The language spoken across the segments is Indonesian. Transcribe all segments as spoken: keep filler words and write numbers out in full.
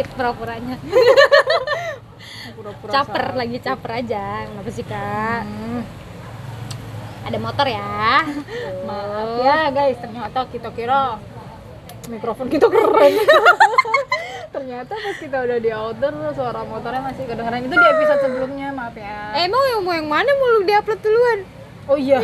sakit pura-puranya. Pura-pura caper sakit. Lagi caper aja, kenapa sih Kak? Hmm. Ada motor ya. Maaf ya guys, ternyata kita kira mikrofon kita keren. Ternyata pas kita udah di outdoor suara motornya masih kedengeran. Itu di episode sebelumnya, maaf ya. Emang eh, yang mau yang mana mau lu di-upload duluan? Oh iya.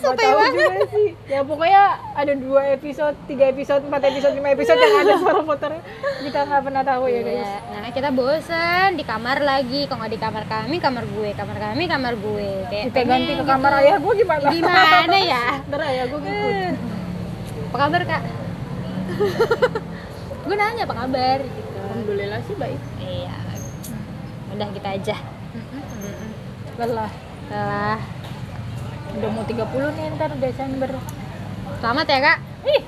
Sotoy banget sih. Ya pokoknya ada dua episode, tiga episode, empat episode, lima episode yang ada suara motornya. Kita nggak pernah tahu ya guys. Nah, kita bosen di kamar lagi. Kalau nggak di kamar kami, kamar gue, kamar kami, kamar gue. Kayak kita ganti ke kamar gitu. Ayah gue gimana? Gimana ya? Ntar ayah gue ngikut. Apa kabar, Kak? Gue nanya apa kabar gitu. Alhamdulillah sih baik. Iya. Udah kita aja. Lelah. Lelah. Udah mau tiga puluh nih ntar Desember. Selamat ya Kak. Ih,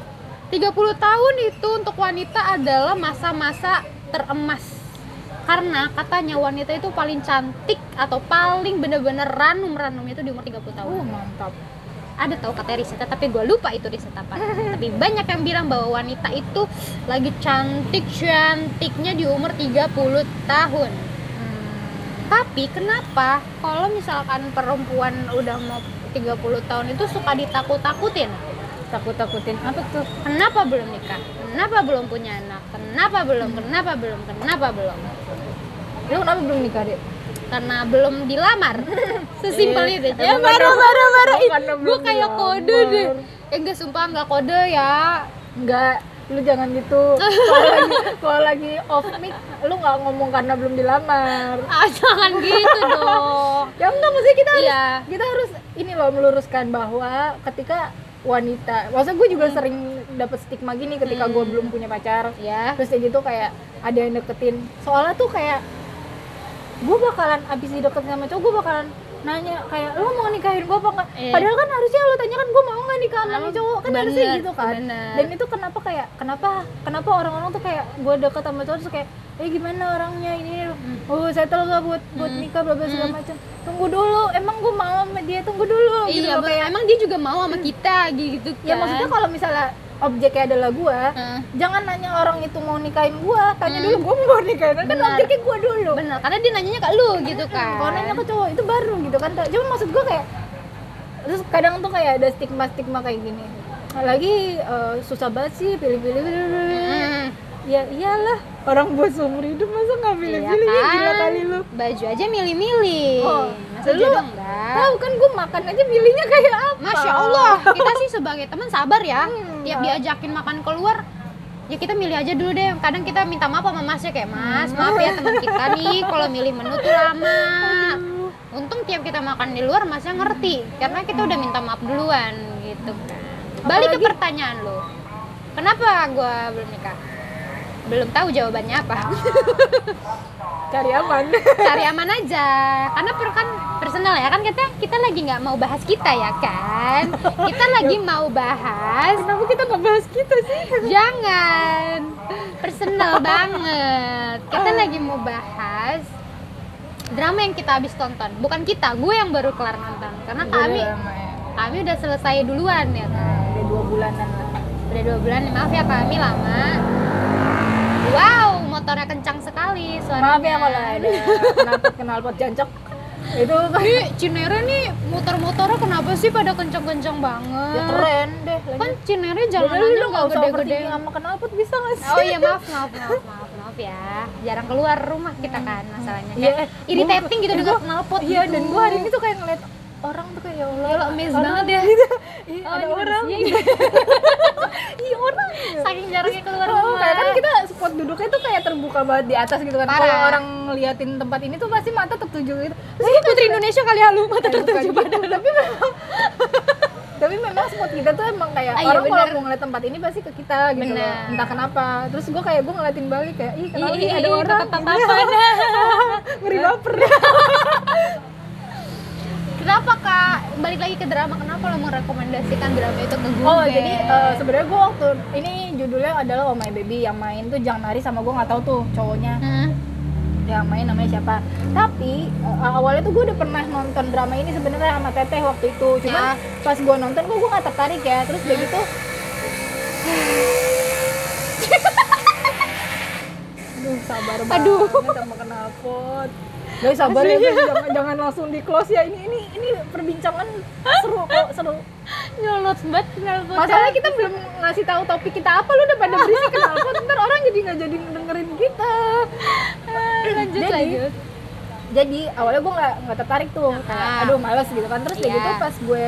tiga puluh tahun itu untuk wanita adalah masa-masa teremas. Karena katanya wanita itu paling cantik atau paling bener-bener ranum-ranumnya itu di umur tiga puluh tahun. Oh, mantap. Ada tahu kata risetnya, tapi gue lupa itu riset apa. Tapi banyak yang bilang bahwa wanita itu lagi cantik-cantiknya di umur tiga puluh tahun. Tapi kenapa kalau misalkan perempuan udah mau tiga puluh tahun itu suka ditakut-takutin? Takut-takutin apa tuh? Kenapa belum nikah? Kenapa belum punya anak? Kenapa belum? Kenapa belum? Kenapa belum? Lu kenapa belum nikah, Dek? Karena belum dilamar. Sesimpel itu. Ya baru-baru gue kayak kode deh. Eh enggak, sumpah enggak kode ya. Enggak. Lu jangan gitu. Kalau lagi, kalau lagi off mic lu nggak ngomong karena belum dilamar. Ah, jangan gitu dong. Ya enggak, maksudnya kita harus, iya. kita harus ini loh, meluruskan bahwa ketika wanita, maksudnya gue juga hmm. sering dapet stigma gini ketika hmm. gue belum punya pacar yeah. Terus kayak gitu, kayak ada yang deketin, soalnya tuh kayak gue bakalan abis dideketin sama cowok, gue bakalan nanya kayak, lo mau nikahin gue apa enggak? Eh. Padahal kan harusnya lo tanya kan, gue mau nggak nikah sama nih cowok, kan bener, harusnya gitu kan. Bener. Dan itu kenapa kayak kenapa kenapa orang-orang tuh kayak gue deket sama cowok terus kayak, eh gimana orangnya ini, hmm. oh settle gak buat buat hmm. nikah berbagai segala hmm. macam. Tunggu dulu, emang gue mau sama dia, tunggu dulu. Iya, gitu loh, kayak, emang dia juga mau sama kita gitu kan. Ya maksudnya kalau misalnya objeknya adalah gue, hmm. jangan nanya orang itu mau nikahin gue, tanya hmm. dulu gue mau nikahin, kan objeknya gue dulu. Bener, karena dia nanyanya ke lu gitu kan. Kalau nanya ke cowok itu baru gitu kan. Cuma maksud gue kayak, terus kadang tuh kayak ada stigma-stigma kayak gini. Lagi uh, susah banget sih pilih-pilih. Hmm. Ya iyalah, orang buat seumur hidup masa nggak pilih-pilih ya, kan? Gila kali lu. Baju aja milih-milih. Oh, masa lu tahu kan gue makan aja pilihnya kayak apa? Masya Allah, kita sih sebagai teman sabar ya. Hmm. Tiap diajakin makan keluar, ya kita milih aja dulu deh. Kadang kita minta maaf sama Mas ya, kayak Mas, hmm. maaf ya teman kita nih, kalau milih menu tuh lama. Untung tiap kita makan di luar Masnya ngerti, karena kita udah minta maaf duluan gitu kan. Balik ke pertanyaan lu, kenapa gue belum nikah? Belum tahu jawabannya apa. Cari aman. Cari aman aja. Karena per kan personal ya kan, kita kita lagi nggak mau bahas kita ya kan. Kita lagi mau bahas. Kenapa kita nggak bahas kita sih? Jangan. Personal banget. Kita lagi mau bahas drama yang kita habis tonton. Bukan kita, gue yang baru kelar nonton. Karena kami kami udah selesai duluan ya kan. Udah dua bulanan lah. Udah dua bulan. Maaf ya kami lama. Wow, motornya kencang sekali suaranya. Maaf ya kalau ada knalpot-knalpot jancok. Itu ih, Cinere nih motor-motornya kenapa sih pada kencang-kencang banget? Ya keren deh. Kan Cinere jalanannya enggak gede-gede. Sama knalpot bisa enggak sih? Oh iya, maaf, maaf, maaf, maaf, maaf ya. Jarang keluar rumah kita kan masalahnya. Kayak yeah. irritating gitu dengan knalpot. Iya, gitu. Dan gua hari ini tuh kayak ngeliat orang tuh kayak ya Allah, ya Allah, amazing banget ya. Iya, ada orang. Iya, orang. Saking jarangnya keluar rumah. Oh, kan kita spot duduknya tuh kayak terbuka banget di atas gitu kan. Kalau orang ngeliatin tempat ini tuh pasti mata tertuju gitu. Terus kita Putri Indonesia kali ya, lu mata tertuju pada gitu. Tapi memang tapi memang spot kita tuh emang kayak ah, orang iya, kalau mau ngeliat tempat ini pasti ke kita gitu. Bener. Entah kenapa. Terus gua kayak gua ngeliatin balik kayak ih, kenapa nih ada orang tatapan. Ngeri baper. Kenapa Kak, balik lagi ke drama, kenapa lo merekomendasikan drama itu ke gue? Oh jadi uh, sebenarnya gue waktu, ini judulnya adalah Oh My Baby, yang main tuh Jang Na-ra sama gue gak tahu tuh cowoknya hmm? yang main namanya siapa. Tapi uh, awalnya tuh gue udah pernah nonton drama ini sebenarnya sama Teteh waktu itu. Cuman ya. Pas gue nonton kok gue gak tertarik ya, terus hmm. begitu Aduh sabar banget. Aduh. Sama knalpot. Guys, sabar ya, jangan, jangan langsung di close ya. Ini ini ini perbincangan seru kok, seru. Nyolot banget knalpot. Masalahnya kita belum ngasih tahu topik kita apa, lu udah pada berisik knalpot. Ntar orang jadi enggak jadi dengerin kita. Lanjut jadi, lanjut. Jadi awalnya gue nggak nggak tertarik tuh, kayak aduh malas gitu kan. Terus yeah. Kayak gitu pas gue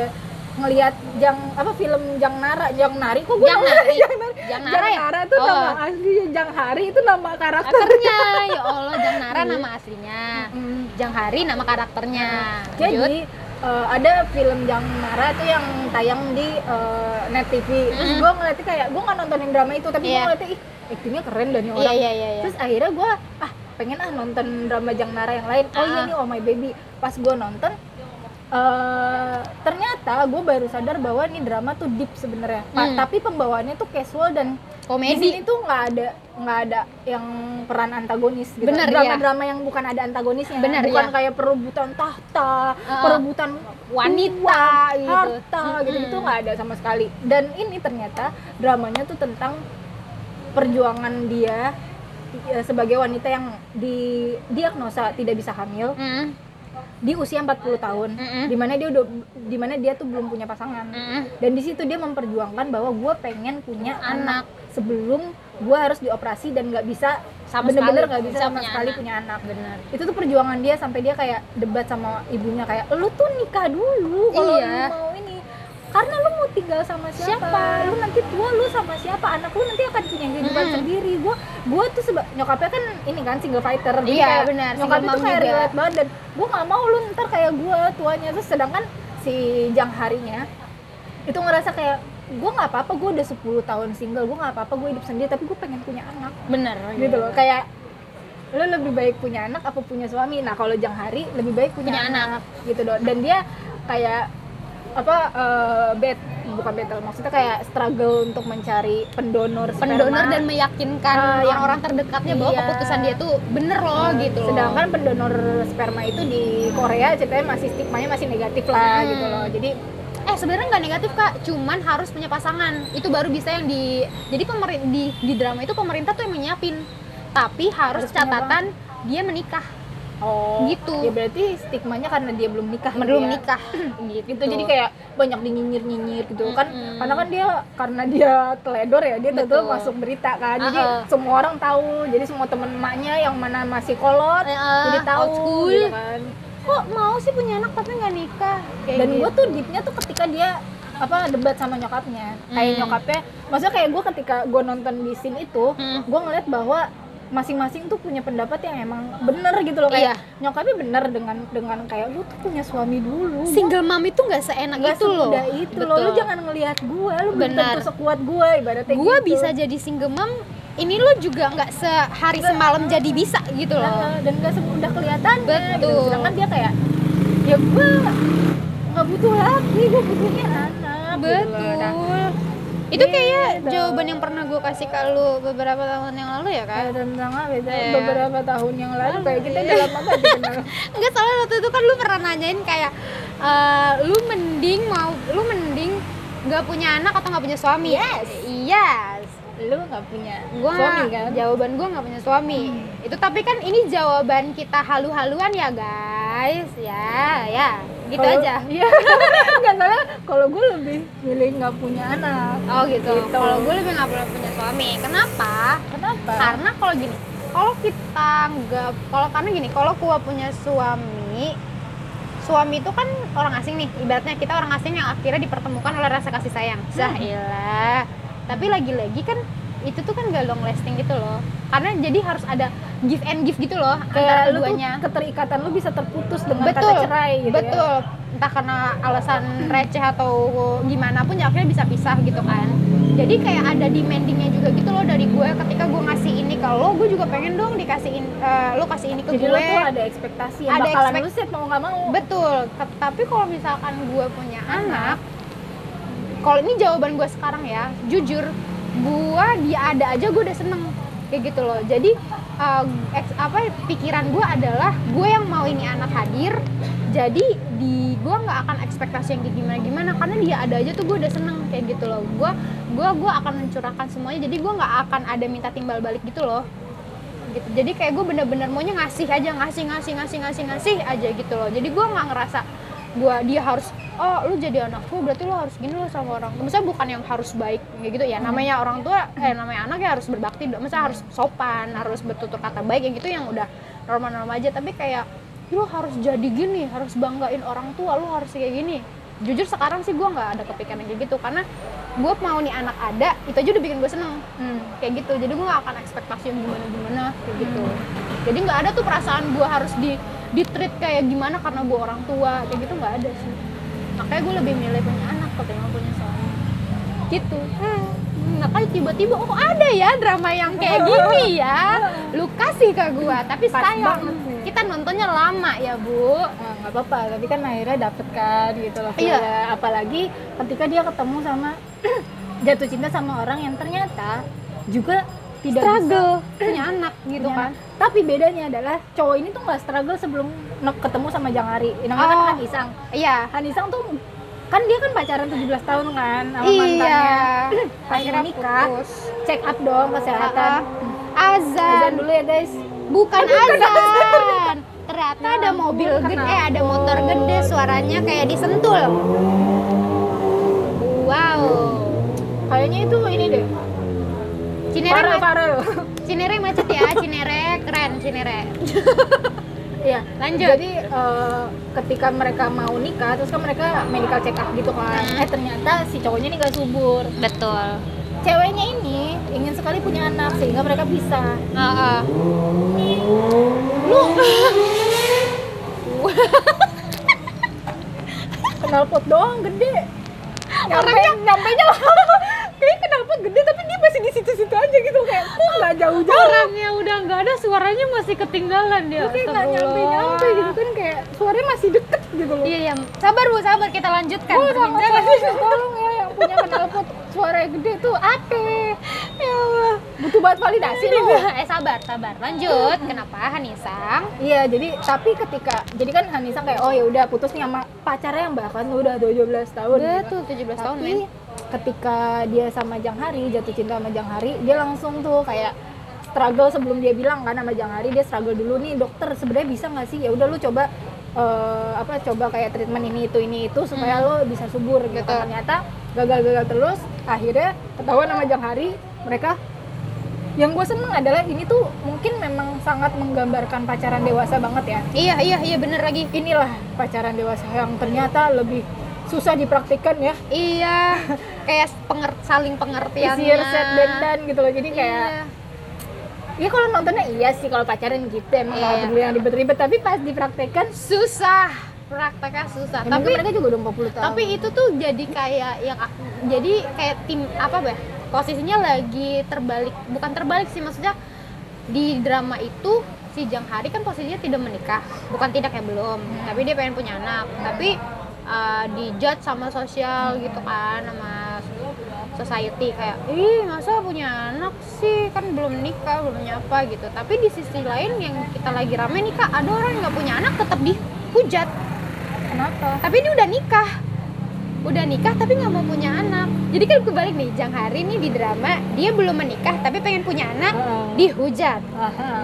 ngelihat Jang apa film Jang Na-ra, Jang Na-ri kok gue Jang Na-ri. Jang Na-ra, Jang Na-ra, ya? Jang Na-ra tuh oh. Nama aslinya Jang Ha-ri itu nama karakternya. Ya Allah, Jang Na-ra nama aslinya. Mm-hmm. Jang Ha-ri nama karakternya. Jadi uh, ada film Jang Na-ra tuh yang tayang di uh, Net T V. Mm-hmm. Terus gue ngeliatnya kayak gue nggak nontonin drama itu, tapi yeah. Gue ngeliatnya ih aktingnya keren dari orang. Yeah, yeah, yeah, yeah. Terus akhirnya gue ah pengen ah nonton drama Jang Na-ra yang lain. Oh iya nih Oh My Baby. Pas gue nonton Uh, ternyata gue baru sadar bahwa ini drama tuh deep sebenarnya, hmm. tapi pembawaannya tuh casual dan komedi. Di sini tuh nggak ada nggak ada yang peran antagonis gitu. Bener, drama-drama ya. Yang bukan ada antagonisnya. Bener, bukan ya. Kayak perebutan tahta, uh, perebutan wanita, tua, gitu. Harta hmm. gitu itu nggak ada sama sekali. Dan ini ternyata dramanya tuh tentang perjuangan dia sebagai wanita yang didiagnosa tidak bisa hamil. Hmm. Di usia empat puluh tahun, mm-hmm. di mana dia udah, di mana dia tuh belum punya pasangan, mm-hmm. dan di situ dia memperjuangkan bahwa gue pengen punya anak, anak sebelum gue harus dioperasi dan nggak bisa, sama bener-bener nggak bisa sama sekali punya anak. Bener. Itu tuh perjuangan dia sampai dia kayak debat sama ibunya kayak, lu tuh nikah dulu kalau iya. mau ini, karena lu mau tinggal sama siapa? siapa, lu nanti tua lu sama siapa, anak lu nanti akan punya kehidupan mm-hmm. sendiri. Gue, gue tuh seba- nyokapnya kan ini kan single fighter, iya benar. Nyokapnya tuh kayak relate banget dan gue nggak mau lu ntar kayak gue tuanya. Terus sedangkan si Jang Ha-rinya itu ngerasa kayak gue nggak apa-apa, gue udah sepuluh tahun single, gue nggak apa-apa, gue hidup sendiri, tapi gue pengen punya anak. Bener. Gitu iya. Loh, kayak lu lebih baik punya anak apa punya suami? Nah kalau Jang Ha-ri lebih baik punya, punya anak. anak gitu loh. Dan dia kayak apa uh, bet bukan battle maksudnya kayak struggle untuk mencari pendonor sperma. Pendonor dan meyakinkan uh, orang-orang terdekatnya bahwa iya. keputusan dia tuh bener loh hmm, gitu loh. Sedangkan pendonor sperma itu di Korea ceritanya masih stigmanya masih negatif lah hmm. gitu loh. Jadi eh sebenarnya nggak negatif Kak, cuman harus punya pasangan. Itu baru bisa yang di jadi pemer, di, di drama itu pemerintah tuh yang menyiapin. Tapi harus, harus catatan dia menikah. Oh, gitu. Ya berarti stigmanya karena dia belum nikah. Belum ya? nikah. gitu. gitu. Jadi kayak banyak dinyinyir-nyinyir gitu mm-hmm. kan. Karena kan dia karena dia teledor ya, dia betul masuk berita kan. Uh-huh. Jadi semua orang tahu. Jadi semua temen emaknya yang mana masih kolot uh-huh. jadi tahu. Old school. Gitu kan. Kok mau sih punya anak tapi enggak nikah? Kayak dan gitu. Gue tuh deep-nya tuh ketika dia apa debat sama nyokapnya. Mm. Kayak nyokapnya, maksudnya kayak gue ketika gue nonton di scene itu, mm. gue ngeliat bahwa masing-masing tuh punya pendapat yang emang bener gitu loh kayak iya. nyokapnya bener dengan dengan kayak lu tuh punya suami dulu. Single mom itu nggak seenak gak itu loh. Nggak itu loh. Lu jangan ngelihat gue, lu belum tentu sekuat gue ibaratnya. Gue gitu. Bisa jadi single mom. Ini lu juga nggak sehari bener. Semalam jadi bisa gitu loh. Nah, dan nggak semudah kelihatan. Betul. Gitu. Sedangkan dia kayak ya gue nggak butuh lagi, gue butuhnya anak. Betul. Gitu nah, itu kayak yeah, jawaban yang pernah gue kasih ke lu beberapa tahun yang lalu ya kan? Tentang apa? Yeah. Beberapa tahun yang lalu kayak kita udah lama banget kenal. Enggak soalnya waktu itu kan lu pernah nanyain kayak uh, lu mending mau lu mending nggak punya anak atau nggak punya suami? Yes. Yes. Lu nggak punya gua, suami kan? Jawaban gue nggak punya suami. Hmm. Itu tapi kan ini jawaban kita halu-haluan ya guys, ya ya. Gitu kalo, aja. Iya. Enggak salah. Kalau gue lebih milih nggak punya anak. Oh gitu. gitu. Kalau gue lebih nggak boleh punya suami. Kenapa? Kenapa? Karena kalau gini, kalau kita nggak, kalau karena gini, kalau gue punya suami, suami itu kan orang asing nih. Ibaratnya kita orang asing yang akhirnya dipertemukan oleh rasa kasih sayang. Zahilah. Tapi lagi-lagi kan itu tuh kan gak long lasting gitu loh. Karena jadi harus ada give and give gitu loh. Kayak lu tuh keterikatan lu bisa terputus dengan betul, kata cerai gitu betul. ya. Betul, entah karena alasan receh atau gimana pun akhirnya bisa pisah gitu kan. Jadi kayak ada demandingnya juga gitu loh dari gue. Ketika gue ngasih ini ke lo, gue juga pengen dong dikasihin, uh, lo kasih ini ke jadi gue. Jadi lo tuh ada ekspektasi yang ada bakalan expect- lu siap mau gak mau. Betul, tapi kalau misalkan gue punya anak, kalau ini jawaban gue sekarang ya, jujur gue dia ada aja gue udah seneng kayak gitu loh. Jadi uh, ex, apa pikiran gue adalah gue yang mau ini anak hadir. Jadi di gue nggak akan ekspektasi yang kayak gimana gimana karena dia ada aja tuh gue udah seneng kayak gitu loh. Gue gue gue akan mencurahkan semuanya. Jadi gue nggak akan ada minta timbal balik gitu loh. gitu. Jadi kayak gue bener-bener maunya ngasih aja, ngasih, ngasih, ngasih, ngasih, ngasih aja gitu loh. Jadi gue nggak ngerasa gue dia harus, oh lu jadi anakku berarti lu harus gini lo sama orang. Maksudnya bukan yang harus baik kayak gitu ya. Namanya orang tua, eh namanya anak ya harus berbakti. Maksudnya harus sopan, harus bertutur kata baik, yang gitu yang udah normal-normal aja. Tapi kayak lu harus jadi gini, harus banggain orang tua, lu harus kayak gini. Jujur sekarang sih gue nggak ada kepikiran kayak gitu, karena gue mau nih anak ada, itu aja udah bikin gue seneng. Hmm. Kayak gitu, jadi gue gak akan ekspektasi yang gimana-gimana kayak gitu. Hmm. Jadi gak ada tuh perasaan gue harus di, di-treat kayak gimana karena gue orang tua, kayak gitu gak ada sih. Makanya gue lebih milih punya anak ketimbang punya suami. Gitu. Hmm. Makanya tiba-tiba, oh ada ya drama yang kayak gini ya, lu kasih ke gue, tapi sayang kita nontonnya lama ya bu. Nggak apa-apa, tapi kan akhirnya dapet kan gitu loh. Iya. Ya, apalagi ketika dia ketemu sama jatuh cinta sama orang yang ternyata juga tidak struggle bisa punya anak gitu punya kan. Anak. Tapi bedanya adalah cowok ini tuh nggak struggle sebelum ketemu sama Jang Ha-ri. Namanya oh. kan Han Isang. Iya. Han Isang tuh kan dia kan pacaran tujuh belas tahun kan sama iya. mantannya. Akhirnya nikah. Check up dong kesehatan. Azan. Azan dulu ya guys. Bukan azan. Ternyata ada mobil gede, eh ada motor gede, suaranya kayak disentul. Wow. Kayaknya itu ini deh. Cinere macet. Cinere macet ya, Cinere keren, Cinere. Iya, lanjut. Jadi uh, ketika mereka mau nikah, terus kan mereka medical check up gitu kan. Hmm. Eh ternyata si cowoknya ini gak subur. Betul. Ceweknya ini ingin sekali punya anak sehingga mereka bisa. Heeh. Uh-uh. Lu. Knalpot doang gede. Orangnya nyampenya lama. Kayak knalpot gede tapi dia masih di situ-situ aja gitu kayak kok enggak jauh-jauh. Orangnya udah enggak ada, suaranya masih ketinggalan dia. Kayak enggak nyampe-nyampe gitu kan, kayak suaranya masih deket gitu loh. Iya, iya. Sabar Bu, sabar kita lanjutkan. Bu, tolong ya yang punya knalpot suara gede tuh Ate. Ya Allah, butuh banget validasi lu. Eh sabar, sabar. Lanjut. Kenapa Han Isang? Iya, jadi tapi ketika jadi kan Han Isang kayak oh ya udah putus nih sama pacarnya yang bahkan udah tujuh belas tahun. Betul, tujuh belas tahun men. Ketika dia sama Jang Ha-ri, jatuh cinta sama Jang Ha-ri, dia langsung tuh kayak struggle sebelum dia bilang kan sama Jang Ha-ri, dia struggle dulu nih, dokter sebenarnya bisa nggak sih? Ya udah lu coba uh, apa coba kayak treatment ini itu ini itu supaya hmm. lo bisa subur gitu. Gitu. Ternyata gagal-gagal terus, akhirnya ketahuan sama Jang Ha-ri, mereka yang gue seneng adalah ini tuh mungkin memang sangat menggambarkan pacaran dewasa banget ya. Iya iya iya bener lagi. Inilah pacaran dewasa yang ternyata lebih susah dipraktikkan ya. Iya. Kayak pengert, saling pengertiannya. Isi reset dan gitu loh. Jadi kayak iya. Ya kalau nontonnya iya sih, kalau pacaran gitu emang iya. Gak peduli yang ribet-ribet, tapi pas dipraktikkan susah. Prakteknya susah. Ya, tapi mereka juga udah empat puluh tahun. Tapi itu tuh jadi kayak yang jadi kayak tim apa bah? Posisinya lagi terbalik. Bukan terbalik sih, maksudnya di drama itu si Jang Ha-ri kan posisinya tidak menikah. Bukan tidak ya belum, hmm. tapi dia pengen punya anak. Hmm. Tapi Uh, dijudge sama sosial gitu kan, sama society kayak ih masa punya anak sih, kan belum nikah, belum nyapa gitu. Tapi di sisi lain yang kita lagi rame nih Kak, ada orang nggak punya anak tetap dihujat. Kenapa? Tapi ini udah nikah, udah nikah tapi nggak mau punya anak. Jadi kan kebalik nih, Jang Ha-ri nih di drama dia belum menikah tapi pengen punya anak, uh-huh. dihujat. Uh-huh.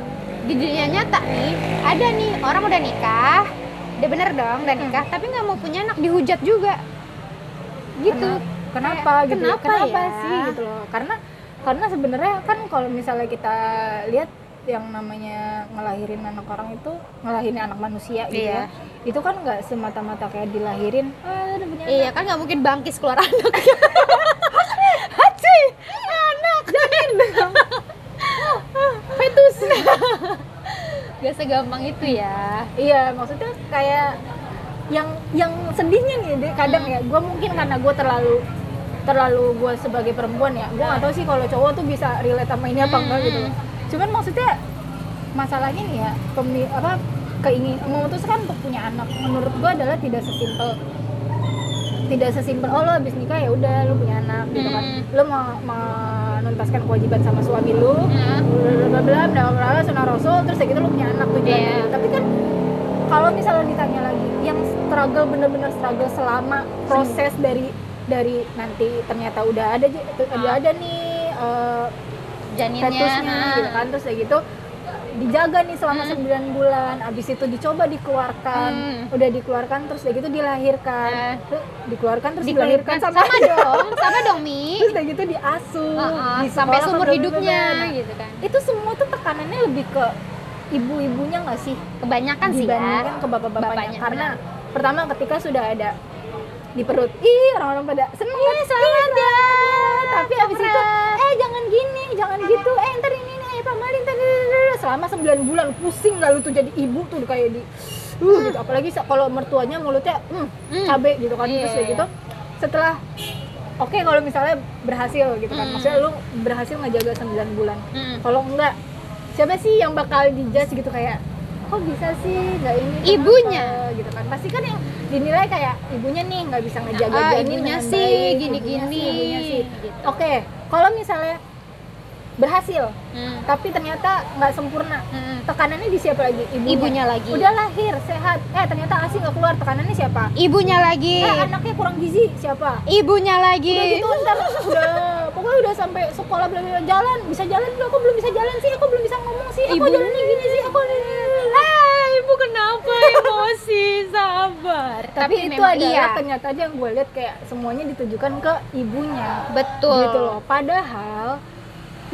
Di dunia nyata nih ada nih orang udah nikah. Dia bener dong udah nikah, hmm. tapi nggak mau punya anak dihujat juga, gitu. Kenapa? Kayak, gitu, kenapa, kenapa ya? Sih gitu loh? Karena karena sebenarnya kan kalau misalnya kita lihat yang namanya ngelahirin anak orang itu ngelahirin anak manusia, gitu iya. ya. Itu kan nggak semata-mata kayak dilahirin. Oh, iya anak. Kan nggak mungkin bangkis keluar anak. Haci, anak janin. Fetus. Gak segampang itu ya. Iya, maksudnya kayak yang yang sedihnya nih kadang hmm. ya gue mungkin karena gue terlalu terlalu gue sebagai perempuan ya gue nggak tahu sih kalau cowok tuh bisa relate sama ini apa enggak gitu. Cuman maksudnya masalahnya nih ya pemi, apa keingin memutuskan untuk punya anak menurut gue adalah tidak sesimpel tidak sesimpel oh lo abis nikah ya udah lo punya anak gitu kan, lo mau menuntaskan kewajiban sama suami lo bla bla bla sunnah rasul terus kayak gitu lo punya anak tujuannya yeah. Tapi kan kalau misalnya ditanya lagi yang struggle bener-bener struggle selama proses hmm. dari dari nanti ternyata udah ada udah ah. ada nih uh, janinnya gitu kan terus kayak gitu dijaga nih selama hmm. sembilan bulan, abis itu dicoba dikeluarkan, hmm. udah dikeluarkan terus udah gitu dilahirkan, eh. dikeluarkan terus dilahirkan sama, sama dong, sama dong Mi. Terus udah gitu diasuh, uh-huh. sampai seumur hidupnya bener-bener. Gitu kan. Itu semua tuh tekanannya lebih ke ibu-ibunya nggak sih? Kebanyakan sih ya. Dibandingkan ke bapak-bapaknya, karena bener. Pertama ketika sudah ada di perut, ih orang-orang pada seneng, ih selamat ya. Tapi abis itu, eh jangan gini, jangan gitu, eh ntar ini nih, eh pamalin ntar selama sembilan bulan pusing lalu tuh jadi ibu tuh kayak di, uh hmm. gitu. Apalagi kalau mertuanya mulutnya, hmm, hmm. cabe gitu kan, yeah. terus kayak gitu. Setelah, oke okay, kalau misalnya berhasil gitu kan, hmm. maksudnya lu berhasil ngejaga sembilan bulan. Hmm. Kalau enggak, siapa sih yang bakal dijudge gitu kayak, kok bisa sih nggak ini ibunya kenapa? Gitu kan pasti kan yang dinilai kayak ibunya nih nggak bisa ngejaga ah, ibunya sih gini-gini gitu. Oke kalau misalnya berhasil hmm. tapi ternyata nggak sempurna hmm. tekanannya di siapa lagi ibunya. Ibunya lagi udah lahir sehat eh ternyata ASI nggak keluar tekanannya siapa ibunya lagi eh anaknya kurang gizi siapa ibunya lagi udah gitu ntar udah pokoknya udah sampai sekolah belum jalan bisa jalan udah aku belum bisa jalan sih aku belum bisa ngomong sih aku jalannya gini sih aku ibu kenapa emosi sabar tapi, tapi itu adalah iya. Ternyata aja yang gue lihat kayak semuanya ditujukan ke ibunya betul gitu loh padahal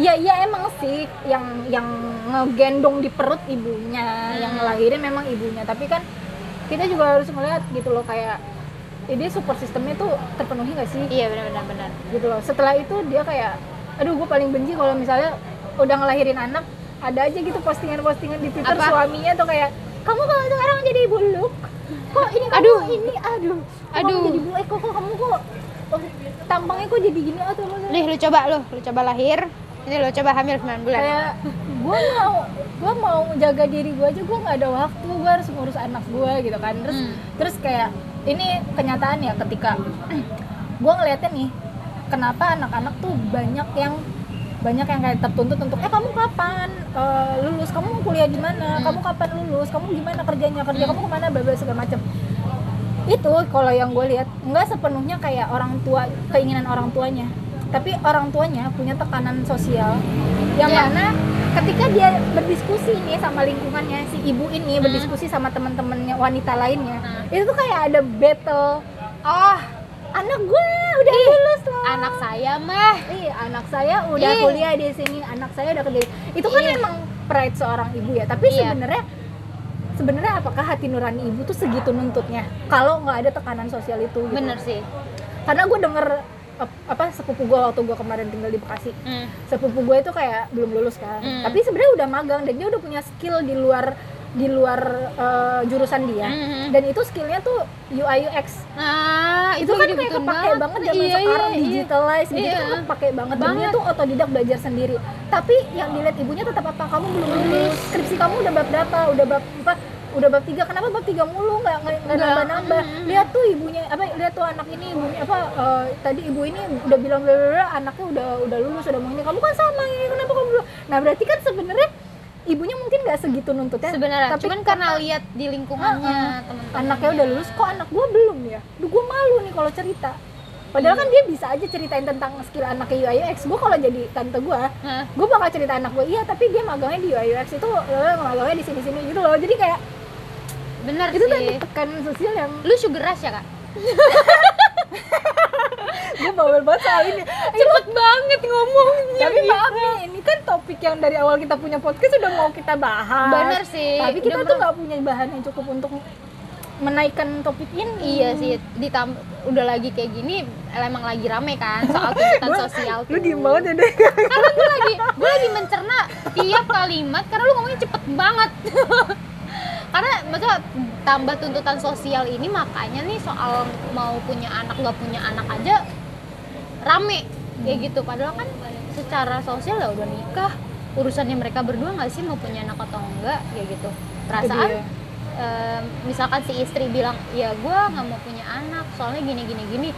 ya iya emang sih yang yang ngegendong di perut ibunya hmm. yang ngelahirin memang ibunya tapi kan kita juga harus melihat gitu loh kayak ini ya support sistemnya tuh terpenuhi nggak sih iya benar-benar benar gitu loh setelah itu dia kayak aduh gue paling benci kalau misalnya udah ngelahirin anak ada aja gitu postingan-postingan di Twitter apa? Suaminya tuh kayak kamu kalau sekarang jadi ibu Luk kok ini kamu aduh. Ini aduh kok aduh jadi ibu Eko kok kamu kok oh, tampangnya kok jadi gini atau oh, nih lu coba lu lu coba lahir ini lu coba hamil sembilan bulan kayak gue mau gue mau jaga diri gue aja gue nggak ada waktu gue harus ngurus anak gue gitu kan terus hmm. terus kayak ini kenyataan ya ketika gue ngeliatnya nih kenapa anak-anak tuh banyak yang banyak yang kayak tertuntut untuk eh kamu kapan uh, lulus kamu kuliah di mana hmm. kamu kapan lulus kamu gimana kerjanya kerja hmm. kamu kemana berbagai segala macam itu kalau yang gue lihat nggak sepenuhnya kayak orang tua keinginan orang tuanya tapi orang tuanya punya tekanan sosial yang yeah. mana ketika dia berdiskusi nih sama lingkungannya si ibu ini hmm. berdiskusi sama teman-temannya wanita lainnya hmm. itu tuh kayak ada battle oh anak gue udah Ih, lulus loh. Anak saya mah. Ih, anak saya udah Ih. Kuliah di sini. Anak saya udah kerja. Itu kan Ih. Emang pride seorang ibu ya. Tapi iya. sebenarnya sebenarnya apakah hati nurani ibu tuh segitu nuntutnya? Kalau nggak ada tekanan sosial itu. Gitu. Bener sih. Karena gue denger apa sepupu gue waktu gue kemarin tinggal di Bekasi. Mm. Sepupu gue itu kayak belum lulus kan. Mm. Tapi sebenarnya udah magang dan dia udah punya skill di luar di luar uh, jurusan dia mm-hmm. dan itu skillnya tuh U I U X ah, itu, itu kan kayak kepake banget, banget zaman iya, sekarang iya, digitalize iya. gitu kan kepake banget dan dia tuh otodidak belajar sendiri tapi yang dilihat ibunya tetap apa kamu belum lulus skripsi kamu udah bab berapa udah bab empat udah bab tiga kenapa bab tiga mulu nggak nggak nambah nambah lihat tuh ibunya apa lihat tuh anak ini ibunya apa uh, tadi ibu ini udah bilang anaknya udah udah lulus udah mau ini kamu kan sama ini kenapa kamu belum nah berarti kan sebenarnya ibunya mungkin nggak segitu nuntutnya sebenarnya tapi cuman karena lihat di lingkungannya uh, teman-teman anaknya udah lulus kok anak gue belum ya duh gue malu nih kalau cerita padahal hmm. kan dia bisa aja ceritain tentang skill anaknya U I U X gue kalau jadi tante gue huh? gue bakal cerita anak gue iya tapi dia magangnya di U I U X itu magangnya di sini-sini gitu loh jadi kayak benar itu tadi tekanan sosial yang lu sugar rush ya kak gue bawel banget soal ini cepet ini, banget ngomongnya tapi gitu. Maaf nih, ini kan topik yang dari awal kita punya podcast sudah mau kita bahas bener sih tapi kita udah tuh nggak punya bahan yang cukup untuk menaikkan topik ini iya sih, ditam- udah lagi kayak gini emang lagi rame kan soal tuntutan sosial tuh lu diem banget ya deh karena gue lagi, gue lagi mencerna tiap kalimat karena lu ngomongnya cepet banget karena maksudnya tambah tuntutan sosial ini makanya nih soal mau punya anak nggak punya anak aja rame kayak hmm. gitu padahal kan secara sosial ya udah nikah urusannya mereka berdua nggak sih mau punya anak atau enggak kayak gitu perasaan e, misalkan si istri bilang ya gue nggak mau punya anak soalnya gini gini gini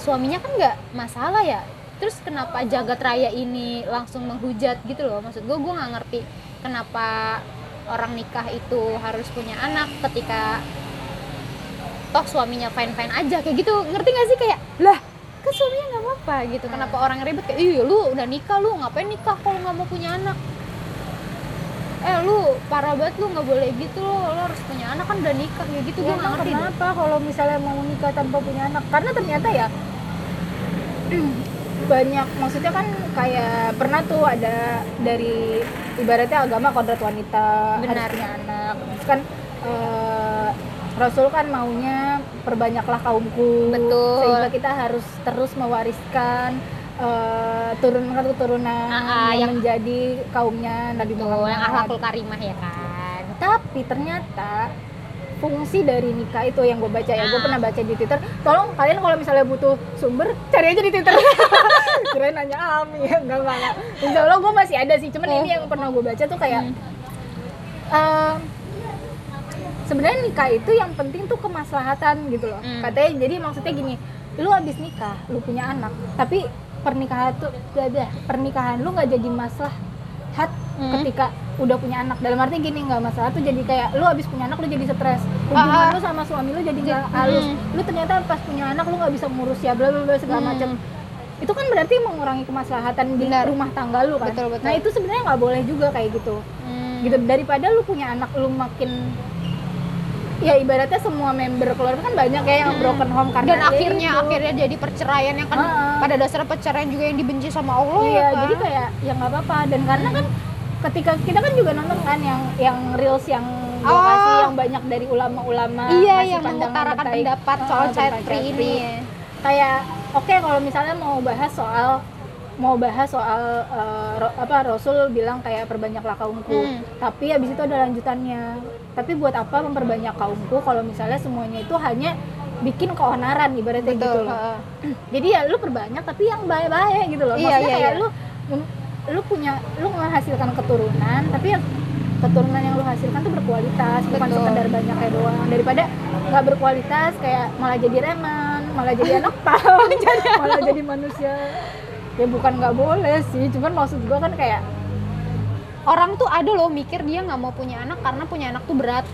suaminya kan nggak masalah ya terus kenapa jagat raya ini langsung menghujat gitu loh maksud gue gue nggak ngerti kenapa orang nikah itu harus punya anak ketika toh suaminya fine-fine aja kayak gitu ngerti gak sih kayak lah kan suaminya gak apa-apa gitu hmm. kenapa orang ribet kayak iya lu udah nikah lu ngapain nikah kalau gak mau punya anak eh lu parah banget, lu nggak boleh gitu, lo lo harus punya anak, kan udah nikah ya gitu. Ya, gue nggak ngerti kenapa kalau misalnya mau nikah tanpa punya anak, karena ternyata ya banyak, maksudnya kan kayak pernah tuh ada dari ibaratnya agama kodrat wanita, benar, harus punya anak kan. uh, Rasul kan maunya perbanyaklah kaumku, betul, sehingga kita harus terus mewariskan uh, turun keturunan ah, ah, yang, yang menjadi kaumnya Nabi Muhammad, yang akhlakul karimah ya kan. Tapi ternyata fungsi dari nikah itu yang gue baca ya, gue pernah baca di Twitter. Tolong kalian kalau misalnya butuh sumber, cari aja di Twitter. Kira nanya Ami, ya enggak banget. Insya Allah gue masih ada sih, cuman oh. ini yang pernah gue baca tuh kayak hmm. uh, sebenarnya nikah itu yang penting tuh kemaslahatan gitu loh. Hmm. Katanya, jadi maksudnya gini, lu abis nikah, lu punya anak, tapi pernikahan tuh gak ada, pernikahan lu nggak jadi maslahat hmm. ketika udah punya anak. Dalam arti gini, nggak masalah tuh jadi kayak lu abis punya anak lu jadi stres, hubungan lu sama suami lu jadi nggak halus, lu ternyata pas punya anak lu nggak bisa ngurus ya bla bla bla segala hmm. macam. Itu kan berarti mengurangi kemaslahatan di Benar. rumah tangga lu kan. Betul, betul. Nah itu sebenarnya nggak boleh juga kayak gitu. Hmm. Gitu, daripada lu punya anak lu makin ya ibaratnya semua member keluarga kan banyak ya yang broken home karena dan akhirnya itu. akhirnya jadi perceraian yang kan uh-uh. pada dasarnya perceraian juga yang dibenci sama Allah. Iya, ya kan? Jadi kayak ya nggak apa-apa dan hmm. karena kan ketika kita kan juga nonton kan yang yang reels yang lokasi oh. yang banyak dari ulama-ulama iya, masih yang mengutarakan pendapat oh, soal child free ini kayak oke okay, kalau misalnya mau bahas soal mau bahas soal uh, ro, apa Rasul bilang kayak perbanyaklah kaumku hmm. tapi abis itu ada lanjutannya, tapi buat apa memperbanyak kaumku kalau misalnya semuanya itu hanya bikin keonaran ibaratnya. Betul. Gitu loh uh. Jadi ya lu perbanyak tapi yang baik-baik gitu loh, maksudnya iya, iya, kayak iya. lu lu punya lu menghasilkan keturunan tapi ya keturunan yang lu hasilkan tuh berkualitas. Betul. Bukan sekedar banyaknya doang, daripada nggak berkualitas kayak malah jadi reman, malah jadi anak pang, malah jadi manusia. Ya bukan nggak boleh sih, cuman maksud gue kan kayak orang tuh ada loh mikir dia nggak mau punya anak karena punya anak tuh berat,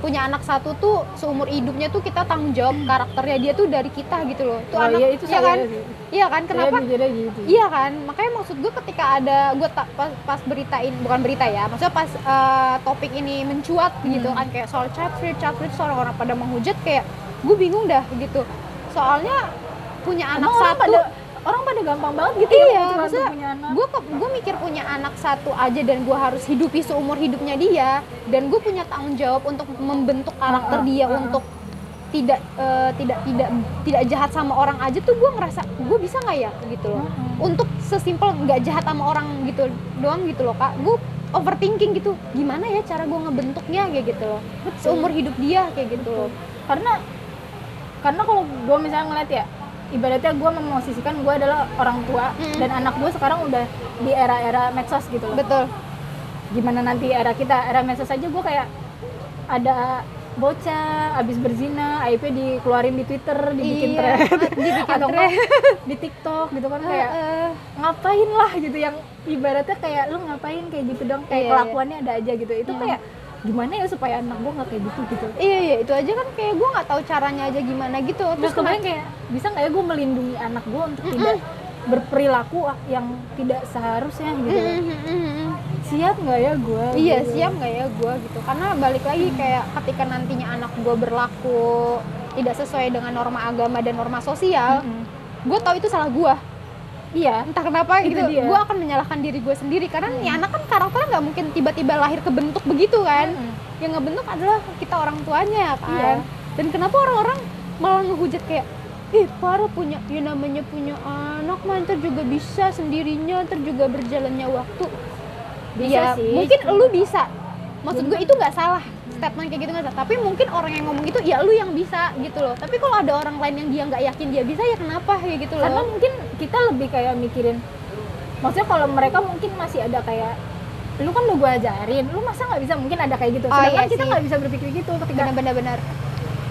punya anak satu tuh seumur hidupnya tuh kita tanggung jawab karakternya dia tuh dari kita gitu loh tuh. Oh, anak iya, itu iya kan sih. Iya kan kenapa gitu. Iya kan makanya maksud gue ketika ada gue tak pas, pas beritain bukan berita ya maksudnya pas uh, topik ini mencuat hmm. gitu kan kayak soal child free child free orang-orang pada menghujat kayak gue bingung dah gitu soalnya punya anak Emang satu pada... orang pada gampang banget gitu iya, ya maksudnya gue gue mikir punya anak satu aja dan gue harus hidupi seumur hidupnya dia dan gue punya tanggung jawab untuk membentuk karakter uh, uh, dia uh, untuk uh. tidak uh, tidak tidak tidak jahat sama orang aja tuh gue ngerasa gue bisa nggak ya gitu loh uh, uh. untuk sesimpel nggak jahat sama orang gitu doang gitu loh kak. Gue overthinking gitu gimana ya cara gue ngebentuknya kayak gitu loh seumur hidup dia kayak gitu loh karena karena kalau gue misalnya ngeliat ya ibaratnya gue memosisikan gue adalah orang tua hmm. dan anak gue sekarang udah di era-era medsos gitu loh. Betul. Gimana nanti era kita, era medsos aja gue kayak ada bocah abis berzina, aibnya dikeluarin di Twitter, dibikin iya, thread, dibikin atau thread. Di TikTok gitu kan kayak uh, ngapain lah gitu yang ibaratnya kayak lu ngapain kayak gitu dong kayak iya, kelakuannya iya. ada aja gitu itu iya. kayak gimana ya supaya anak gue nggak kayak gitu gitu. Iya iya itu aja kan kayak gue nggak tahu caranya aja gimana gitu. Terus kemarin kayak bisa nggak ya gue melindungi anak gue untuk mm-mm. tidak berperilaku yang tidak seharusnya gitu. Mm-mm. Siap nggak ya gue? Iya gitu. Siap nggak ya gue gitu karena balik lagi kayak ketika nantinya anak gue berlaku tidak sesuai dengan norma agama dan norma sosial, mm-mm. gue tahu itu salah gue. Iya, entah kenapa itu gitu, gue akan menyalahkan diri gue sendiri karena hmm. ya anak kan karakternya nggak mungkin tiba-tiba lahir kebentuk begitu kan, hmm. yang ngebentuk adalah kita orang tuanya kan. Iya. Dan kenapa orang-orang malah ngehujat kayak, ih parah punya, ya namanya punya anak manter juga bisa sendirinya, ter juga berjalannya waktu. Bisa ya, sih. Mungkin lu bisa, maksud gue itu nggak salah statement kayak gitu nggak salah. Tapi mungkin orang yang ngomong itu ya lu yang bisa gitu loh. Tapi kalau ada orang lain yang dia nggak yakin dia bisa ya kenapa ya gitu loh. Karena mungkin kita lebih kayak mikirin. Maksudnya kalau mereka mungkin masih ada kayak lu kan udah gue ajarin, lu masa nggak bisa mungkin ada kayak gitu. Sedangkan oh, iya kita nggak bisa berpikir gitu ketika benar-benar.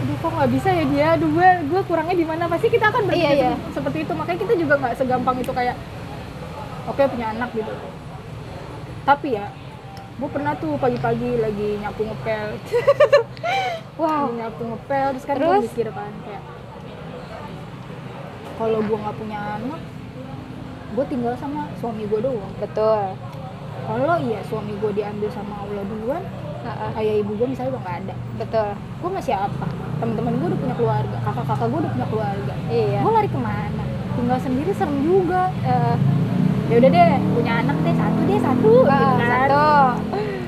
Aduh kok nggak bisa ya dia, aduh gue gue kurangnya di mana? Pasti kita akan berpikir iya, iya. seperti itu. Makanya kita juga nggak segampang itu kayak oke okay, punya anak gitu. Tapi ya. Gue pernah tuh pagi-pagi lagi nyapu ngepel. Wow. Lagi nyapu ngepel terus kan gue mikir kan kayak kalau gue nggak punya anak, gue tinggal sama suami gue doang. Betul. Kalau iya suami gue diambil sama Allah duluan, uh-uh. ayah ibu gue misalnya udah nggak ada. Betul. Gue masih apa? Teman-teman gue udah punya keluarga, kakak-kakak gue udah punya keluarga. Iya. Gue lari kemana? Tinggal sendiri serem juga. Uh, ya udah deh, punya anak deh satu deh satu. Uh, gitu kan? Satu.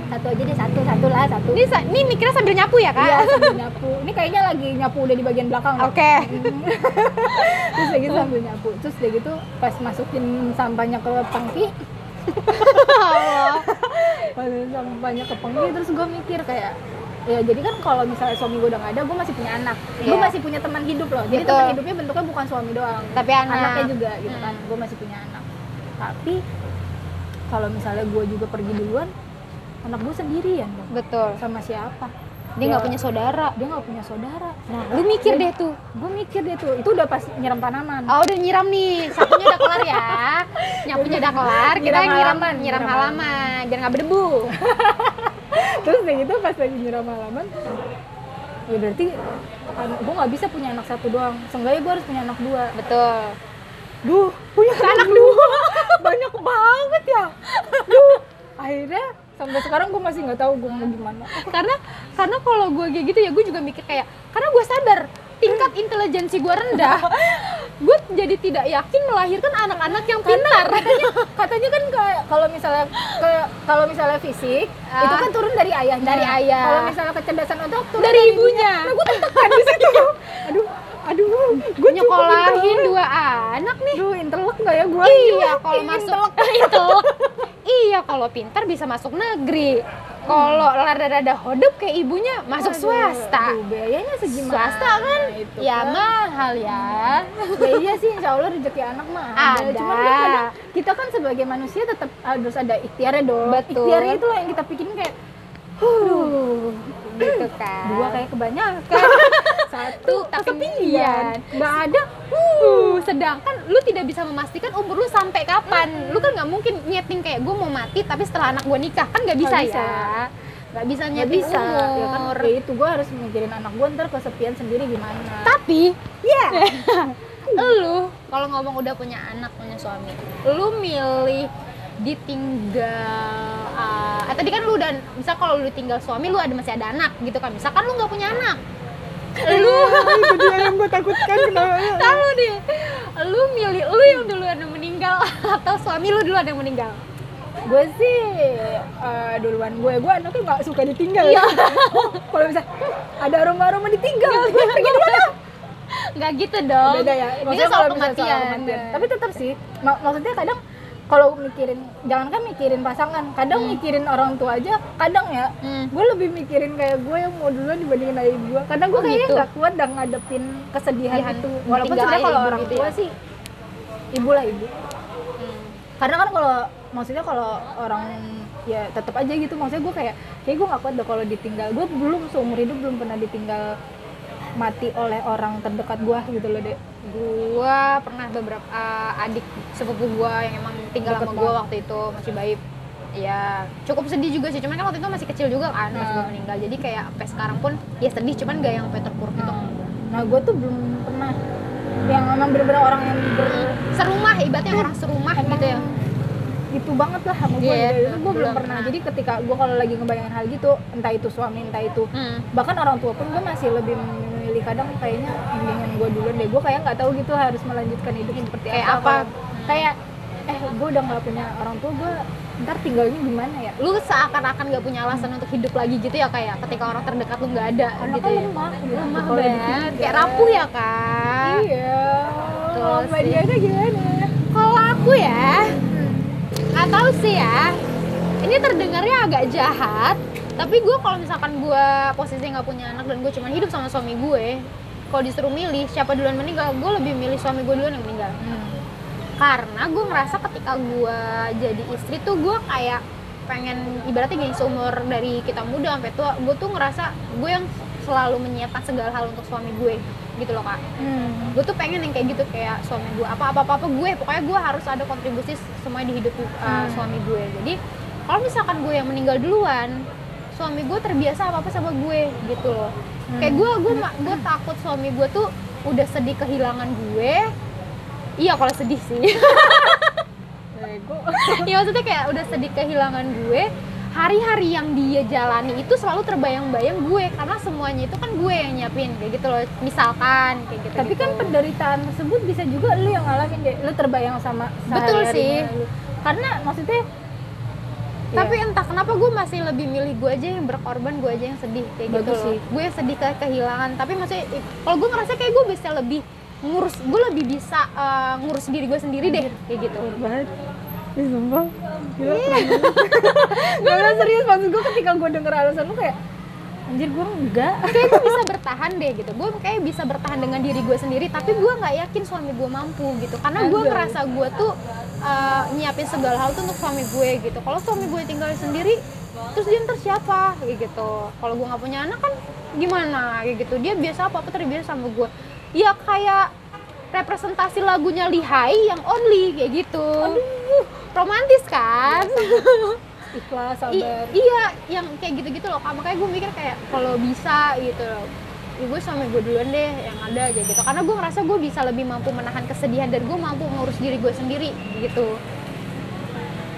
Satu aja deh satu satu lah satu. Ini, ini mikirnya sambil nyapu ya kak? Iya sambil nyapu. Ini kayaknya lagi nyapu udah di bagian belakang. Oke. Okay. Terus lagi sambil nyapu. Terus udah gitu pas masukin sampahnya ke tangki. Masukin sampahnya ke tangki. Terus gue mikir kayak, ya jadi kan kalau misalnya suami gue udah nggak ada, gue masih punya anak, yeah. gue masih punya teman hidup loh. Jadi gitu. Teman hidupnya bentuknya bukan suami doang, tapi anak. Anaknya juga gitu hmm. kan. Gue masih punya anak. Tapi kalau misalnya gue juga pergi duluan, anak gue sendirian dong. Betul. Sama siapa? Dia nggak ya, punya saudara. Dia nggak punya saudara. Nah, lu mikir deh tuh. Gue mikir deh tuh. Itu udah pas nyiram tanaman. Oh udah nyiram nih. Satunya udah kelar ya. Nyapunya udah kelar. Kita nyiram nyiram halaman, nyiram halaman. Biar nggak berdebu. Terus kayak gitu pas lagi nyiram halaman, ya berarti gue nggak bisa punya anak satu doang. Seenggaknya gue harus punya anak dua. Betul. Duh, punya anak, anak dua. dua. Banyak banget ya. Duh, akhirnya sampai sekarang gue masih nggak tahu gue mau gimana. Karena karena kalau gue kayak gitu ya gue juga mikir kayak, karena gue sadar tingkat intelijensi gue rendah, gue jadi tidak yakin melahirkan anak-anak yang pintar. Katanya, katanya kan kalau misalnya kalau misalnya fisik uh, itu kan turun dari ayahnya. Dari ayah. Kalau misalnya kecerdasan otak turun dari, dari ibunya. Nah, gue tertekan di situ. Aduh, aduh, gue nyekolahin dua anak nih. Duh, intelek nggak ya gue? Iya, kalau masuk intelek. Iya, kalau pintar bisa masuk negeri. Kalau rada-rada hodop kayak ibunya masuk aduh, swasta. Aduh, biayanya segimana? Swasta kan itu ya kan. Mahal ya. Ya iya sih, insya Allah rezeki anak mah ada. ada. Cuma kadang kita kan sebagai manusia tetap harus ada ikhtiarnya dong. Betul. Ikhtiarnya itulah yang kita pikirin kayak, huh, gitu kan. Dua kayak kebanyakan. Satu tapi kepikiran. Nggak ada. Uh, sedangkan lu tidak bisa memastikan umur lu sampai kapan. Mm. Lu kan nggak mungkin nyeting kayak gue mau mati tapi setelah anak gue nikah kan nggak bisa, bisa ya. Nggak bisa nyeting bisa. Umur. Ya kan kayak itu gue harus mikirin anak gue ntar kesepian sendiri gimana. Tapi, ya. Yeah. Lu kalau ngomong udah punya anak punya suami, lu milih ditinggal. Uh, eh, tadi kan lu udah, misal kalau lu tinggal suami lu ada masih ada anak gitu kan. Misalkan lu nggak punya anak. Lu itu dia yang gue takutkan kenapa? Tahu deh, lu milih lu yang duluan yang meninggal atau suami lu duluan yang meninggal? Gue sih uh, duluan gue, gue anaknya nggak suka ditinggal. Iya. Kalau bisa ada rumah-rumah ditinggal, gue pergi duluan dong. Nggak gitu dong. Beda ya. Maksudnya soal kematian. kematian. Tapi tetap sih, mak- maksudnya kadang kalau mikirin, jangan kan mikirin pasangan, kadang hmm. mikirin orang tua aja, kadang ya, hmm. gue lebih mikirin kayak gue yang mau duluan dibandingin ayah gue. Kadang gue oh, kayaknya gitu. Gak kuat dan ngadepin kesedihan ya, itu. Walaupun sebenarnya kalau orang tua ya. Sih, ibu lah ibu. Hmm. Karena kan kalau, maksudnya kalau orang ya tetap aja gitu, maksudnya gue kayak, kayak gue gak kuat deh kalau ditinggal. Gue belum seumur hidup belum pernah ditinggal mati oleh orang terdekat gue gitu loh deh. Gue pernah beberapa uh, adik sepupu gue yang emang tinggal deket sama gue waktu itu masih bayi. Ya cukup sedih juga sih, cuman kan waktu itu masih kecil juga kan, nah. Pas gue meninggal. Jadi kayak sampai sekarang pun ya sedih, cuman gak yang sampai terpuruk gitu. Nah gue tuh belum pernah yang emang bener-bener orang yang ber... serumah, ibaratnya orang serumah emang gitu ya. Itu banget lah sama gue, yeah, itu gue belum pernah. Jadi ketika gue kalau lagi ngebayangin hal gitu, entah itu suami, entah itu hmm. bahkan orang tua pun gue masih lebih memilih kadang kayaknya mendingan gue duluan deh. Gue kayak nggak tahu gitu harus melanjutkan hidup seperti kayak apa, apa? Hmm. Kayak eh gue udah nggak punya orang tua, gue ntar tinggalnya gimana ya. Lu seakan-akan nggak punya alasan hmm. untuk hidup lagi gitu ya, kayak ketika orang terdekat lu nggak ada. Anak gitu ya lemah, lemah banget kayak rapuh ya kan. Iya sama dia aja gimana. Kalau aku ya nggak tahu sih ya, ini terdengarnya agak jahat, tapi gue kalau misalkan gue posisi nggak punya anak dan gue cuma hidup sama suami gue, kalau disuruh milih siapa duluan meninggal, gue lebih milih suami gue duluan yang meninggal. Hmm. Karena gue ngerasa ketika gue jadi istri tuh gue kayak pengen, ibaratnya gini, seumur dari kita muda sampai tua, gue tuh ngerasa gue yang selalu menyiapkan segala hal untuk suami gue gitu loh kak. Hmm. Gue tuh pengen yang kayak gitu, kayak suami gue apa apa apa, apa gue pokoknya gue harus ada kontribusi semua di hidup uh, hmm. suami gue. Jadi kalau misalkan gue yang meninggal duluan, suami gue terbiasa apa apa sama gue gitu loh. Hmm. Kayak gue gue gue, gue takut suami gue tuh udah sedih kehilangan gue. Iya kalau sedih sih. bego. Ya maksudnya kayak udah sedih kehilangan gue, hari-hari yang dia jalani itu selalu terbayang-bayang gue karena semuanya itu kan gue yang nyiapin kayak gitu loh, misalkan kayak gitu. Tapi kan penderitaan tersebut bisa juga lu yang ngalamin deh, lu terbayang sama betul sih lu. Karena maksudnya tapi yeah. entah kenapa gue masih lebih milih gue aja yang berkorban, gue aja yang sedih kayak bagus gitu sih. Loh gue sedih ke kehilangan, tapi maksudnya kalau gue ngerasa kayak gue bisa lebih ngurus, gue lebih bisa uh, ngurus diri gue sendiri deh kayak gitu. Banget. Ih sumpah, gila yeah. Gue bener serius, maksud gue ketika gue denger alasan lu kayak anjir gue enggak. Kayak gue bisa bertahan deh gitu, gue kayak bisa bertahan dengan diri gue sendiri. Tapi gue gak yakin suami gue mampu gitu, karena gue ngerasa gue tuh uh, nyiapin segala hal tuh untuk suami gue gitu. Kalau suami gue tinggal sendiri, terus dia ntar siapa kayak gitu. Kalau gue gak punya anak kan gimana kayak gitu, dia biasa apa-apa terbiasa sama gue. Ya kayak representasi lagunya Lihai yang Only kayak gitu. Aduh, romantis kan? Ikhlas, sabar. I- iya, yang kayak gitu-gitu loh. Makanya gue mikir kayak kalau bisa gitu loh, ya gue sama gue duluan deh yang ada aja gitu. Karena gue ngerasa gue bisa lebih mampu menahan kesedihan dan gue mampu ngurus diri gue sendiri gitu.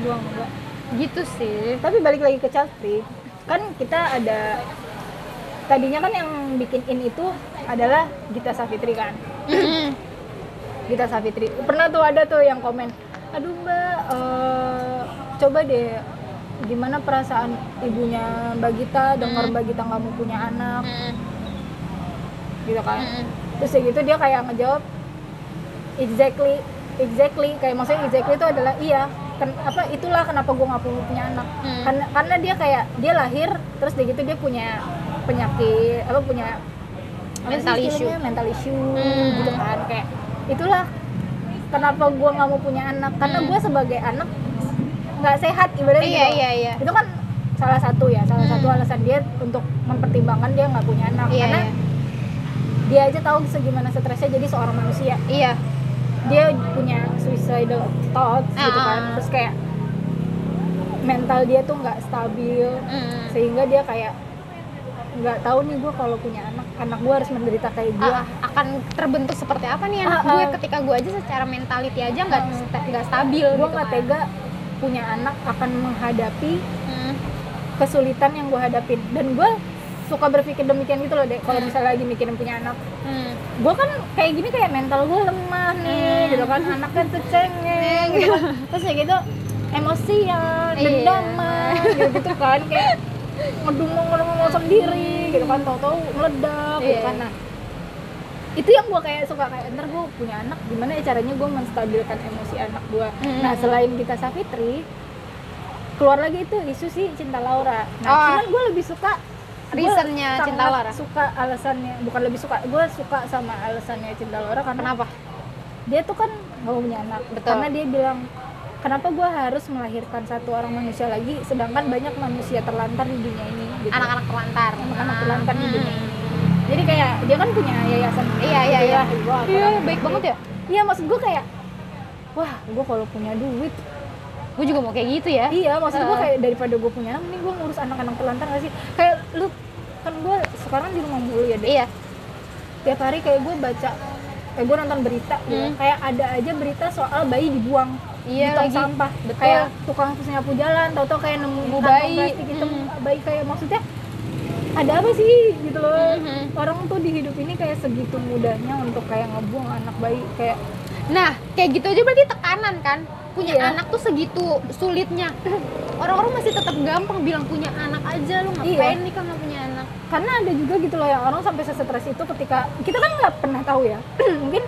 Gue enggak. Gitu sih. Tapi balik lagi ke Chastri, kan kita ada tadinya kan yang bikin in itu adalah Gita Savitri kan. Mm-hmm. Gita Savitri pernah tuh ada tuh yang komen, aduh mbak uh, coba deh gimana perasaan ibunya mbak Gita dengar mbak Gita nggak mau punya anak gitu kan. Terus ya gitu dia kayak ngejawab exactly exactly kayak maksudnya exactly itu adalah iya ken, apa itulah kenapa gue nggak mau punya anak. Mm. karena karena dia kayak dia lahir terus dia gitu dia punya penyakit apa punya mental issue mental issue hmm. gitu kan. Kayak itulah kenapa gue nggak mau punya anak karena hmm. gue sebagai anak nggak sehat ibaratnya iya, gitu iya, iya. Itu kan salah satu ya salah hmm. satu alasan dia untuk mempertimbangkan dia nggak punya anak iya, karena iya. dia aja tahu segimana stresnya jadi seorang manusia iya dia punya suicidal thoughts ah. gitu kan. Terus kayak mental dia tuh nggak stabil hmm. sehingga dia kayak nggak tahu nih gue kalau punya anak anak gue harus menderita kayak gue uh, akan terbentuk seperti apa nih anak uh, uh. gue ketika gue aja secara mentality aja nggak uh, sta- nggak stabil gue nggak gitu tega punya anak akan menghadapi uh. kesulitan yang gue hadapin. Dan gue suka berpikir demikian gitu loh deh kalau uh. misalnya lagi mikirin punya anak uh. gue kan kayak gini kayak mental gue lemah nih uh. gitu kan anak kan cengeng uh. gitu kan. Terus ya gitu emosian dendaman uh. gitu, gitu kan kayak ngedumung-ngedumung sendiri gitu kan, tau-tau meledak yeah. gitu kan. Nah, itu yang gue kayak suka kayak ntar gue punya anak gimana ya caranya gue menstabilkan emosi anak gue. Mm-hmm. Nah selain Gita Savitri keluar lagi itu isu sih Cinta Laura. Nah oh. cuman gue lebih suka reasonnya Cinta Laura, suka alasannya bukan lebih suka gue suka sama alasannya Cinta Laura karena kenapa dia tuh kan gak punya anak. Betul. Karena dia bilang kenapa gue harus melahirkan satu orang manusia lagi, sedangkan banyak manusia terlantar di dunia ini. Gitu. Anak-anak terlantar. Anak-anak terlantar hmm. di dunia ini. Jadi kayak dia kan punya yayasan. Iya iya iya. Iya baik banget ya. Iya maksud gue kayak, wah gue kalau punya duit, gue juga mau kayak gitu ya. Iya maksud uh. gue kayak daripada gue punya anak, nih gue ngurus anak-anak terlantar nggak sih? Kayak lu kan gue sekarang di rumah mulu ya deh. Iya. Tiap hari kayak gue baca, kayak gue nonton berita, hmm. gitu. Kayak ada aja berita soal bayi dibuang. Iya, tong sampah. Betul. Kayak tukang penyapu jalan, tau-tau kayak nemu kantong plastik itu mm-hmm. bayi kayak maksudnya ada apa sih gitu loh. Mm-hmm. Orang tuh di hidup ini kayak segitu mudahnya untuk kayak ngebuang anak bayi kayak. Nah, kayak gitu aja berarti tekanan kan. Punya iya. anak tuh segitu sulitnya. Orang-orang masih tetap gampang bilang punya anak aja lu ngapain iya. nih kan gak punya anak. Karena ada juga gitu loh yang orang sampai stres itu ketika kita kan enggak pernah tahu ya. Mungkin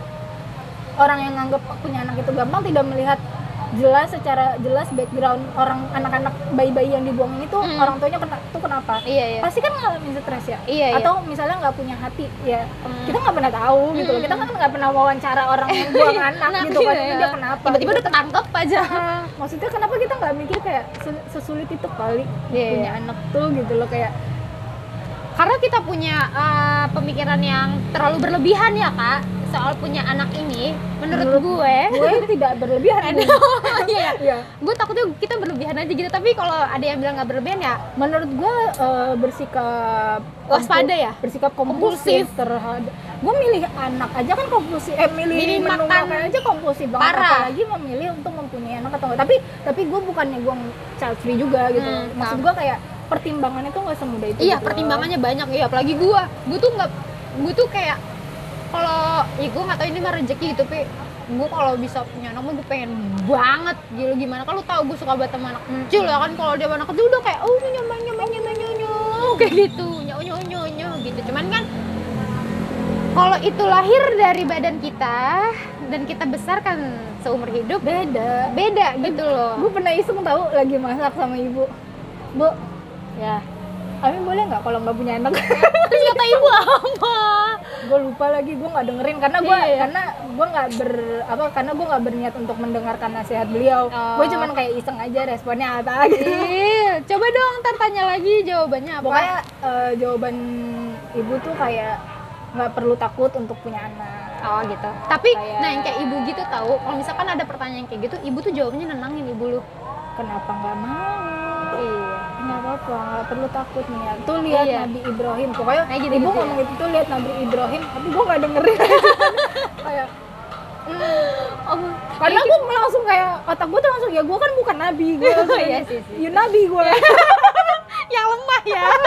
orang yang nganggap punya anak itu gampang tidak melihat jelas secara jelas background orang anak-anak bayi-bayi yang dibuang ini tuh mm. orang tuanya kena, tuh kenapa iya, iya. pasti kan ngalamin stres ya iya, atau iya. misalnya nggak punya hati ya mm. kita nggak pernah tahu mm. gitu loh. Kita kan nggak pernah wawancara orang yang buang anak gitu kan iya. dia kenapa tiba-tiba gitu. Udah ketangkep aja maksudnya kenapa kita nggak mikir kayak sesulit itu kali yeah, punya iya. anak tuh gitu loh kayak karena kita punya uh, pemikiran yang terlalu berlebihan ya kak soal punya anak ini, menurut, menurut gue gue tidak berlebihan. Iya, iya. Gue takutnya kita berlebihan aja gitu, tapi kalau ada yang bilang nggak berlebihan ya menurut gue uh, bersikap waspada ya, bersikap kompulsif, kompulsif. terhadap gue milih anak aja kan kompulsif, eh milih menu makan aja kompulsif banget, apalagi memilih untuk mempunyai anak atau enggak. Tapi tapi gue bukannya gue child free juga gitu, hmm, maksud gue kayak pertimbangannya tuh nggak semudah itu. Iya gitu, pertimbangannya banyak ya, apalagi gue gue tuh nggak gue tuh kayak kalau ya gue nggak tahu ini mah rezeki gitu, tapi gue kalau bisa punya anak mah gue pengen banget gitu. Gimana kalau tau gue suka banget sama anak kecil ya kan, kalau dia anak kecil udah kayak oh nyonya nyonya nyonya nyonya kayak gitu nyonya nyonya gitu. Cuman kan kalau itu lahir dari badan kita dan kita besarkan seumur hidup beda beda gitu loh. Gue pernah iseng tau lagi masak sama ibu, bu ya Amin boleh nggak kalau nggak punya anak? Terus kata ibu apa? Gue lupa lagi, gue nggak dengerin karena gue iya, iya. karena gue nggak ber apa karena gue nggak berniat untuk mendengarkan nasihat beliau. Oh. Gue cuman kayak iseng aja responnya apa gitu. Iya. Coba dong ntar tanya lagi jawabannya apa? Pokoknya uh, jawaban ibu tuh kayak nggak perlu takut untuk punya anak. Oh gitu. Tapi kayak... nah yang kayak ibu gitu tahu, kalau misalkan ada pertanyaan kayak gitu, ibu tuh jawabnya nenangin ibu lu. Kenapa nggak mau? Iya. Nggak apa-apa, nggak perlu takut nih ya. Tuh lihat iya. Nabi Ibrahim, pokoknya nah, gitu, ibu gitu, ngomong ya. Itu tuh lihat Nabi Ibrahim, tapi gue nggak dengerin. Kayak, mm, oh, karena gue langsung kayak otak gue tuh langsung ya gue kan bukan Nabi, gue langsung ya, ya, ya, ya. Nabi gue yang lemah ya.